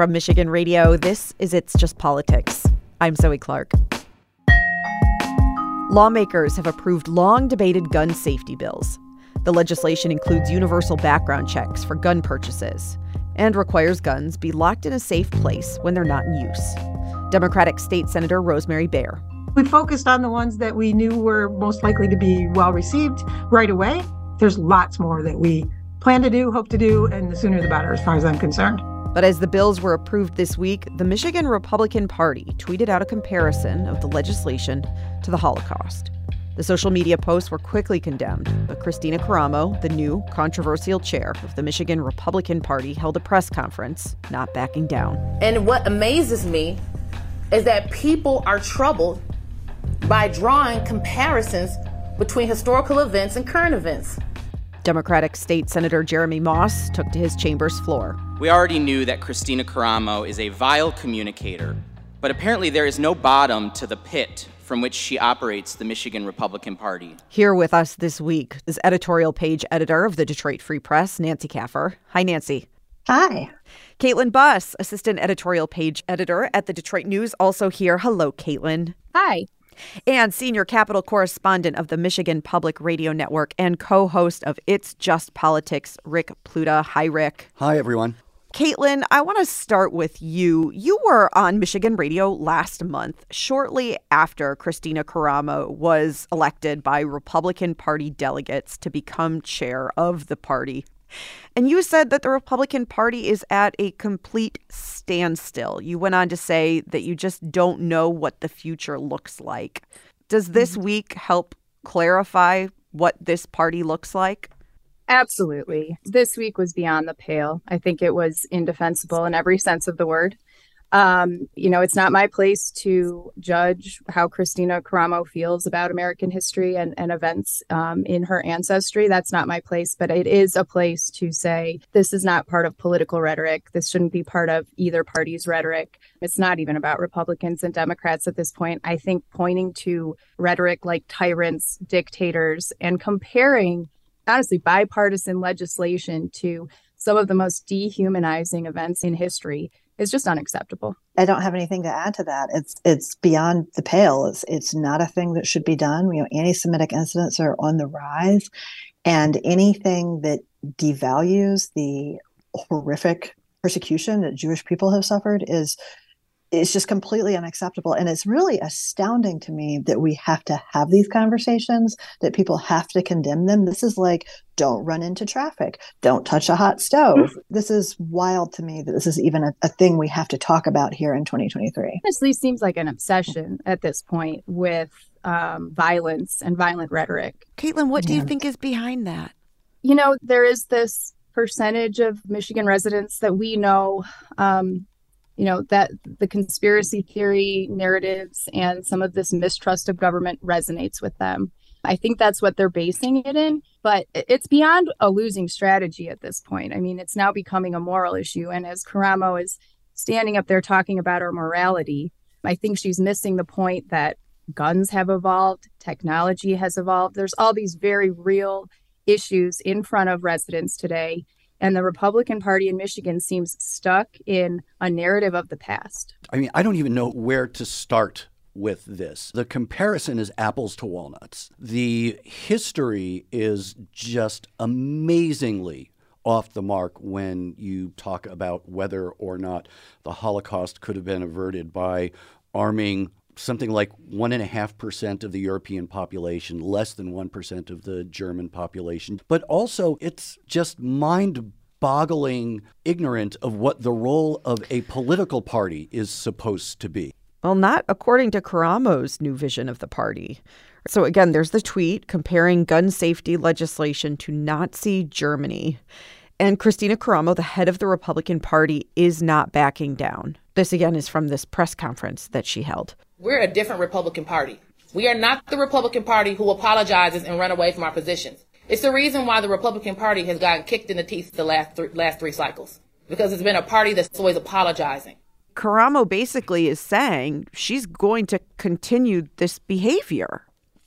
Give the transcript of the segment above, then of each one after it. From Michigan Radio, this is It's Just Politics. I'm Zoe Clark. Lawmakers have approved long-debated gun safety bills. The legislation includes universal background checks for gun purchases and requires guns be locked in a safe place when they're not in use. Democratic State Senator Rosemary Baer. We focused on the ones that we knew were most likely to be well-received right away. There's lots more that we plan to do, hope to do, and the sooner the better as far as I'm concerned. But as the bills were approved this week, the Michigan Republican Party tweeted out a comparison of the legislation to the Holocaust. The social media posts were quickly condemned, but Kristina Karamo, the new controversial chair of the Michigan Republican Party, held a press conference, not backing down. And what amazes me is that people are troubled by drawing comparisons between historical events and current events. Democratic State Senator Jeremy Moss took to his chamber's floor. We already knew that Kristina Karamo is a vile communicator, but apparently there is no bottom to the pit from which she operates the Michigan Republican Party. Here with us this week is editorial page editor of the Detroit Free Press, Nancy Kaffer. Hi, Nancy. Hi. Caitlin Buss, assistant editorial page editor at the Detroit News, also here. Hello, Caitlin. Hi. And senior Capitol correspondent of the Michigan Public Radio Network and co-host of It's Just Politics, Rick Pluta. Hi, Rick. Hi, everyone. Caitlin, I want to start with you. You were on Michigan Radio last month, shortly after Kristina Karamo was elected by Republican Party delegates to become chair of the party. And you said that the Republican Party is at a complete standstill. You went on to say that you just don't know what the future looks like. Does this week help clarify what this party looks like? Absolutely. This week was beyond the pale. I think it was indefensible in every sense of the word. It's not my place to judge how Kristina Karamo feels about American history and events in her ancestry. That's not my place, but it is a place to say this is not part of political rhetoric. This shouldn't be part of either party's rhetoric. It's not even about Republicans and Democrats at this point. I think pointing to rhetoric like tyrants, dictators, and comparing, honestly, bipartisan legislation to some of the most dehumanizing events in history is just unacceptable. I don't have anything to add to that. It's beyond the pale. It's not a thing that should be done. You know, anti-Semitic incidents are on the rise, and anything that devalues the horrific persecution that Jewish people have suffered is just completely unacceptable. And it's really astounding to me that we have to have these conversations, that people have to condemn them. This is like, don't run into traffic. Don't touch a hot stove. This is wild to me that this is even a thing we have to talk about here in 2023. Honestly, seems like an obsession at this point with violence and violent rhetoric. Caitlin, what do you think is behind that? You know, there is this percentage of Michigan residents that we know that the conspiracy theory narratives and some of this mistrust of government resonates with them. I think that's what they're basing it in, but it's beyond a losing strategy at this point. I mean, it's now becoming a moral issue. And as Karamo is standing up there talking about her morality, I think she's missing the point that guns have evolved, technology has evolved. There's all these very real issues in front of residents today. And the Republican Party in Michigan seems stuck in a narrative of the past. I mean, I don't even know where to start with this. The comparison is apples to walnuts. The history is just amazingly off the mark when you talk about whether or not the Holocaust could have been averted by arming something like 1.5% of the European population, less than 1% of the German population. But also, it's just mind-boggling ignorant of what the role of a political party is supposed to be. Well, not according to Karamo's new vision of the party. So again, there's the tweet comparing gun safety legislation to Nazi Germany. And Kristina Karamo, the head of the Republican Party, is not backing down. This, again, is from this press conference that she held. We're a different Republican Party. We are not the Republican Party who apologizes and run away from our positions. It's the reason why the Republican Party has gotten kicked in the teeth the last three cycles, because it's been a party that's always apologizing. Karamo basically is saying she's going to continue this behavior.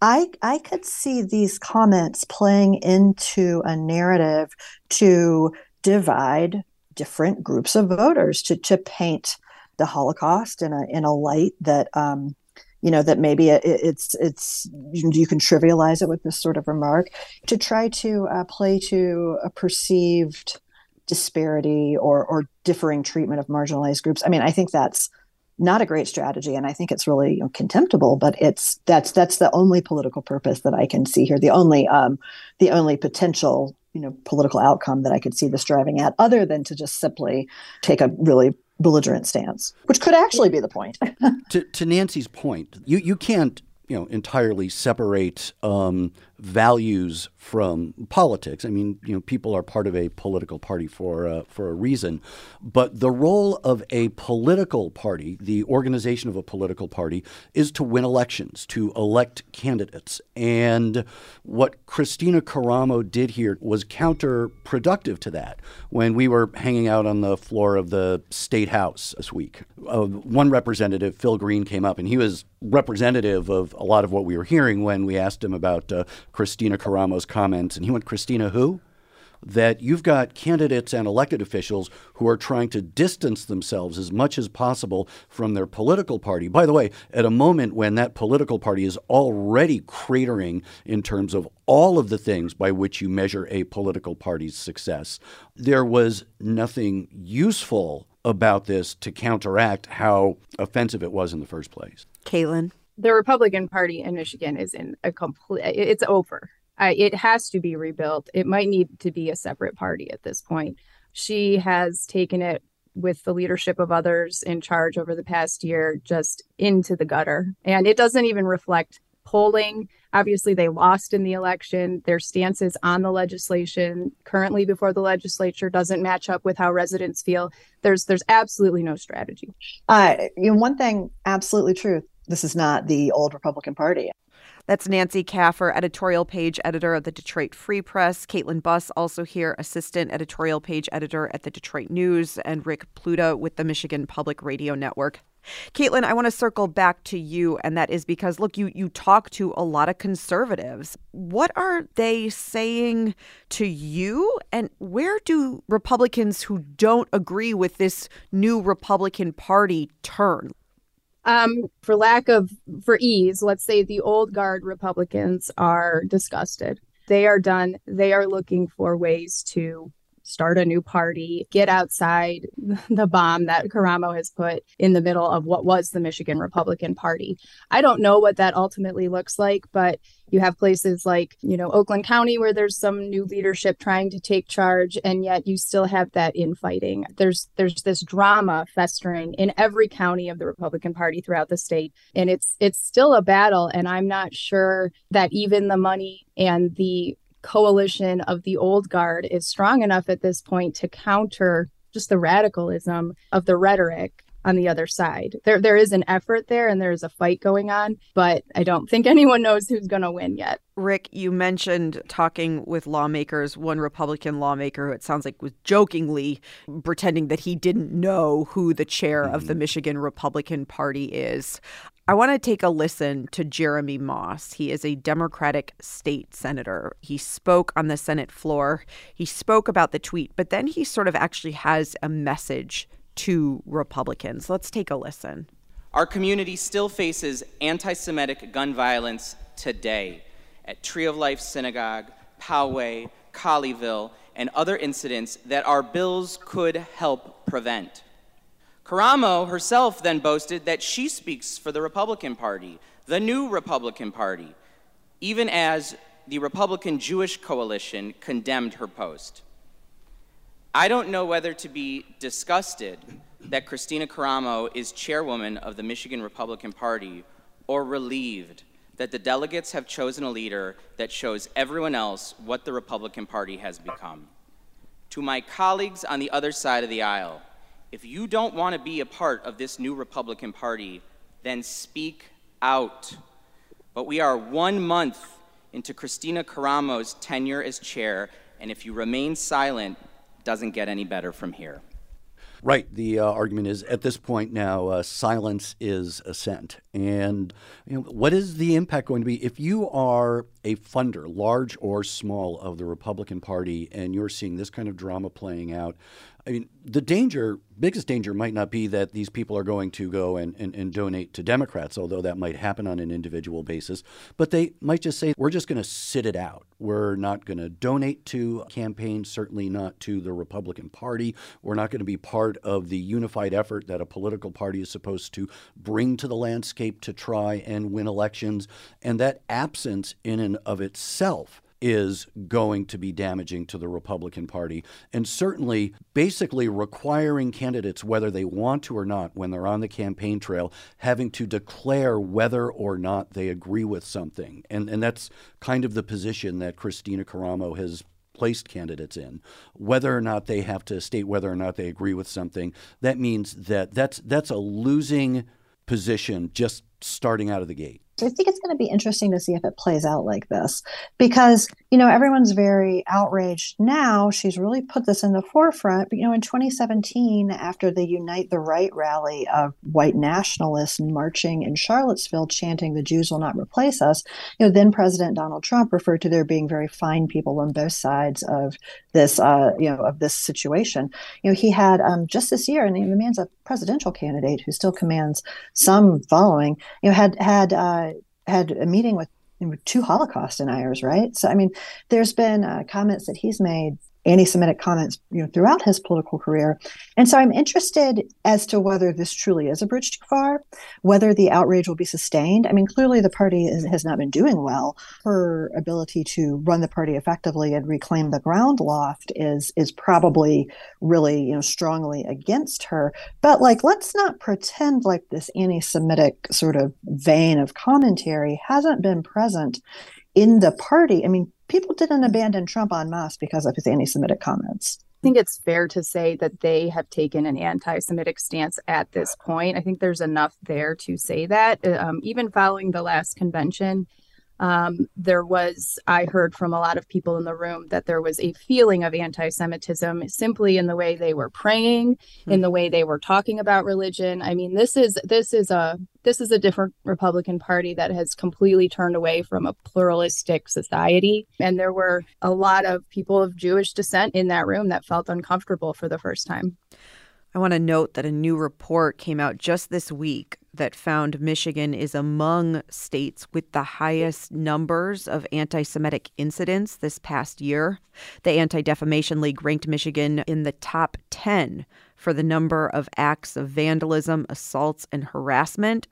I could see these comments playing into a narrative to divide different groups of voters to paint the Holocaust in a light that, you know, that maybe it's you can trivialize it with this sort of remark to try to play to a perceived disparity or differing treatment of marginalized groups. I mean, I think that's not a great strategy, and I think it's really contemptible. But it's that's the only political purpose that I can see here. The only potential political outcome that I could see this driving at, other than to just simply take a really belligerent stance, which could actually be the point. To Nancy's point, you can't entirely separate values from politics. I mean, people are part of a political party for a reason. But the role of a political party, the organization of a political party, is to win elections, to elect candidates. And what Kristina Karamo did here was counterproductive to that. When we were hanging out on the floor of the State House this week, one representative, Phil Green, came up, and he was representative of a lot of what we were hearing when we asked him about Kristina Karamo's comments. And he went, "Kristina, who? That you've got candidates and elected officials who are trying to distance themselves as much as possible from their political party." By the way, at a moment when that political party is already cratering in terms of all of the things by which you measure a political party's success, there was nothing useful about this to counteract how offensive it was in the first place. Caitlin? The Republican Party in Michigan is in a complete—it's over. It has to be rebuilt. It might need to be a separate party at this point. She has taken it, with the leadership of others in charge over the past year, just into the gutter. And it doesn't even reflect polling. Obviously, they lost in the election. Their stances on the legislation currently before the legislature doesn't match up with how residents feel. There's absolutely no strategy. One thing, absolutely true. This is not the old Republican Party. That's Nancy Kaffer, editorial page editor of the Detroit Free Press. Caitlin Buss, also here, assistant editorial page editor at the Detroit News, and Rick Pluta with the Michigan Public Radio Network. Caitlin, I want to circle back to you, and that is because, look, you talk to a lot of conservatives. What are they saying to you, and where do Republicans who don't agree with this new Republican Party turn? For ease, let's say the old guard Republicans are disgusted. They are done. They are looking for ways to start a new party, get outside the bomb that Karamo has put in the middle of what was the Michigan Republican Party. I don't know what that ultimately looks like, but you have places like, Oakland County, where there's some new leadership trying to take charge, and yet you still have that infighting. There's this drama festering in every county of the Republican Party throughout the state, and it's still a battle, and I'm not sure that even the money and the coalition of the old guard is strong enough at this point to counter just the radicalism of the rhetoric on the other side. There is an effort there, and there is a fight going on, but I don't think anyone knows who's going to win yet. Rick, you mentioned talking with lawmakers, one Republican lawmaker who it sounds like was jokingly pretending that he didn't know who the chair of the Michigan Republican Party is. I want to take a listen to Jeremy Moss. He is a Democratic state senator. He spoke on the Senate floor. He spoke about the tweet, but then he sort of actually has a message to Republicans. Let's take a listen. Our community still faces anti-Semitic gun violence today at Tree of Life Synagogue, Poway, Colleyville, and other incidents that our bills could help prevent. Karamo herself then boasted that she speaks for the Republican Party, the new Republican Party, even as the Republican Jewish coalition condemned her post. I don't know whether to be disgusted that Kristina Karamo is chairwoman of the Michigan Republican Party, or relieved that the delegates have chosen a leader that shows everyone else what the Republican Party has become. To my colleagues on the other side of the aisle, if you don't want to be a part of this new Republican Party, then speak out. But we are 1 month into Kristina Karamo's tenure as chair, and if you remain silent, it doesn't get any better from here. Right. The argument is, at this point now, silence is assent. And what is the impact going to be? If you are a funder, large or small, of the Republican Party, and you're seeing this kind of drama playing out, I mean, the danger, biggest danger might not be that these people are going to go and donate to Democrats, although that might happen on an individual basis. But they might just say, we're just going to sit it out. We're not going to donate to campaigns, certainly not to the Republican Party. We're not going to be part of the unified effort that a political party is supposed to bring to the landscape to try and win elections. And that absence in and of itself is going to be damaging to the Republican Party, and certainly basically requiring candidates, whether they want to or not, when they're on the campaign trail, having to declare whether or not they agree with something. And that's kind of the position that Kristina Karamo has placed candidates in. Whether or not they have to state whether or not they agree with something, that means that that's a losing position just starting out of the gate. I think it's going to be interesting to see if it plays out like this, because, you know, everyone's very outraged now. She's really put this in the forefront. But, you know, in 2017, after the Unite the Right rally of white nationalists marching in Charlottesville, chanting, "The Jews will not replace us," you know, then President Donald Trump referred to there being very fine people on both sides of this, of this situation. You know, he had just this year, and the man's a presidential candidate who still commands some following, you know, had a meeting with two Holocaust deniers, right? So, I mean, there's been comments that he's made, anti-Semitic comments, you know, throughout his political career. And so I'm interested as to whether this truly is a bridge too far, whether the outrage will be sustained. I mean, clearly the party has not been doing well. Her ability to run the party effectively and reclaim the ground lost is probably really, you know, strongly against her. But, like, let's not pretend like this anti-Semitic sort of vein of commentary hasn't been present in the party. I mean, people didn't abandon Trump en masse because of his anti-Semitic comments. I think it's fair to say that they have taken an anti-Semitic stance at this point. I think there's enough there to say that. Even following the last convention, I heard from a lot of people in the room that there was a feeling of anti-Semitism simply in the way they were praying, in the way they were talking about religion. I mean, this is a different Republican Party that has completely turned away from a pluralistic society. And there were a lot of people of Jewish descent in that room that felt uncomfortable for the first time. I want to note that a new report came out just this week that found Michigan is among states with the highest numbers of anti-Semitic incidents this past year. The Anti-Defamation League ranked Michigan in the top 10 for the number of acts of vandalism, assaults, and harassment.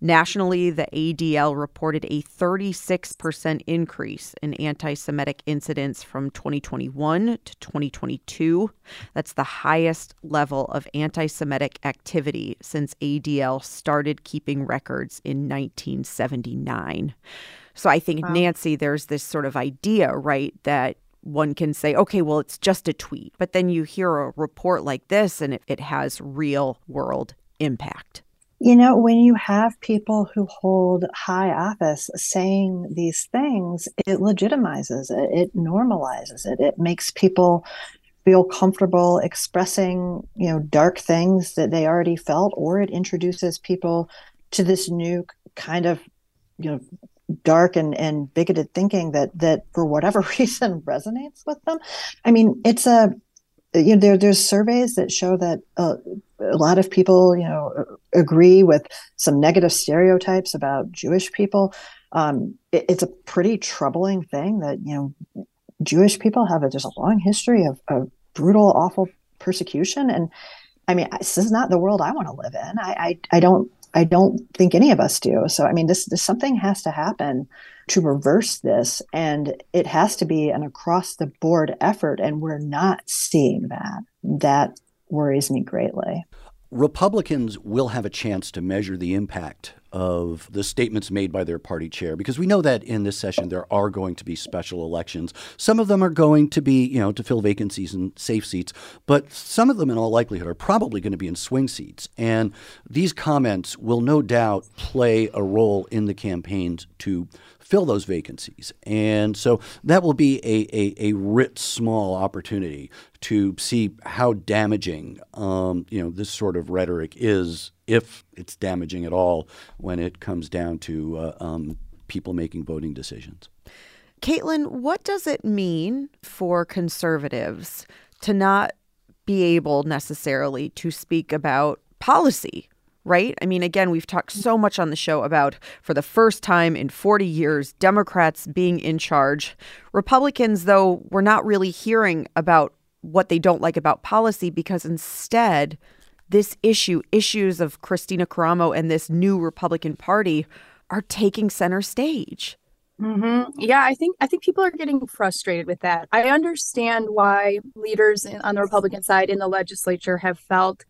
Nationally, the ADL reported a 36% increase in anti-Semitic incidents from 2021 to 2022. That's the highest level of anti-Semitic activity since ADL started keeping records in 1979. So I think, wow, Nancy, there's this sort of idea, right, that one can say, okay, well, it's just a tweet. But then you hear a report like this and it has real world impact. You know, when you have people who hold high office saying these things, it legitimizes it, it normalizes it, it makes people feel comfortable expressing, you know, dark things that they already felt, or it introduces people to this new kind of, you know, dark and bigoted thinking that for whatever reason resonates with them. I mean, it's a, you know, there's surveys that show that a lot of people, you know, agree with some negative stereotypes about Jewish people. It's a pretty troubling thing that, you know, Jewish people have there's a long history of brutal, awful persecution. And I mean, this is not the world I want to live in. I don't think any of us do. So, I mean, this something has to happen to reverse this, and it has to be an across-the-board effort, and we're not seeing that. That worries me greatly. Republicans will have a chance to measure the impact of the statements made by their party chair, because we know that in this session there are going to be special elections. Some of them are going to be, you know, to fill vacancies and safe seats, but some of them in all likelihood are probably going to be in swing seats. And these comments will no doubt play a role in the campaigns to fill those vacancies. And so that will be a writ small opportunity to see how damaging, you know, this sort of rhetoric is, if it's damaging at all, when it comes down to people making voting decisions. Caitlin, what does it mean for conservatives to not be able necessarily to speak about policy, right? I mean, again, we've talked so much on the show about, for the first time in 40 years, Democrats being in charge. Republicans, though, were not really hearing about what they don't like about policy, because instead this issues of Kristina Karamo and this new Republican Party are taking center stage. Mm-hmm. Yeah, I think people are getting frustrated with that. I understand why leaders on the Republican side in the legislature have felt,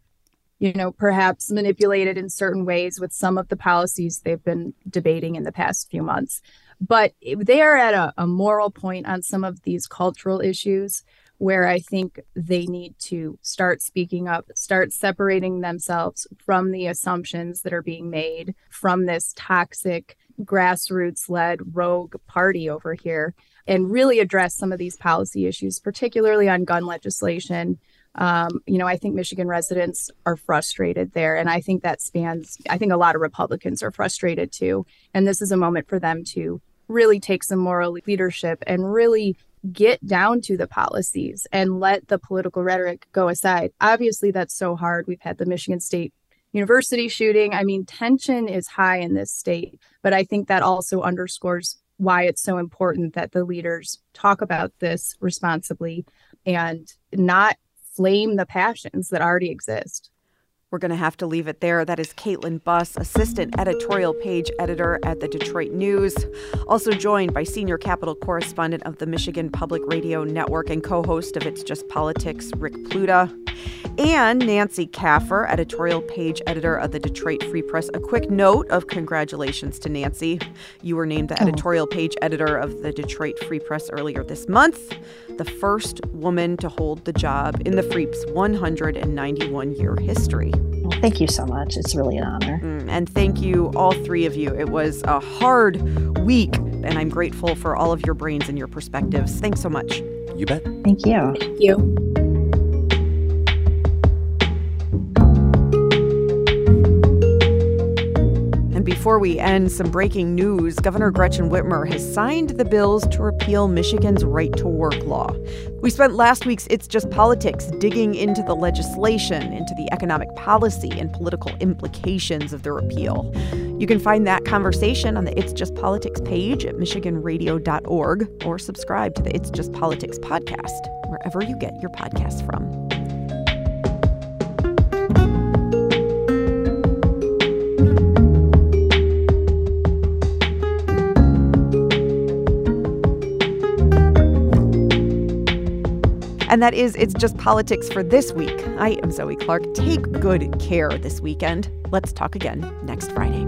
you know, perhaps manipulated in certain ways with some of the policies they've been debating in the past few months. But they are at a moral point on some of these cultural issues where I think they need to start speaking up, start separating themselves from the assumptions that are being made from this toxic grassroots-led rogue party over here, and really address some of these policy issues, particularly on gun legislation. You know, I think Michigan residents are frustrated there, and I think that spans, I think a lot of Republicans are frustrated too. And this is a moment for them to really take some moral leadership and really get down to the policies and let the political rhetoric go aside. Obviously, that's so hard. We've had the Michigan State University shooting. I mean, tension is high in this state, but I think that also underscores why it's so important that the leaders talk about this responsibly and not flame the passions that already exist. We're going to have to leave it there. That is Caitlin Buss, assistant editorial page editor at the Detroit News, also joined by senior Capitol correspondent of the Michigan Public Radio Network and co-host of It's Just Politics, Rick Pluta, and Nancy Kaffer, editorial page editor of the Detroit Free Press. A quick note of congratulations to Nancy. You were named the editorial page editor of the Detroit Free Press earlier this month, the first woman to hold the job in the Free's 191-year history. Well, thank you so much. It's really an honor. And thank you, all three of you. It was a hard week, and I'm grateful for all of your brains and your perspectives. Thanks so much. You bet. Thank you. Thank you. Before we end, some breaking news. Governor Gretchen Whitmer has signed the bills to repeal Michigan's right-to-work law. We spent last week's It's Just Politics digging into the legislation, into the economic policy and political implications of the repeal. You can find that conversation on the It's Just Politics page at michiganradio.org, or subscribe to the It's Just Politics podcast wherever you get your podcasts from. And that is It's Just Politics for this week. I am Zoe Clark. Take good care this weekend. Let's talk again next Friday.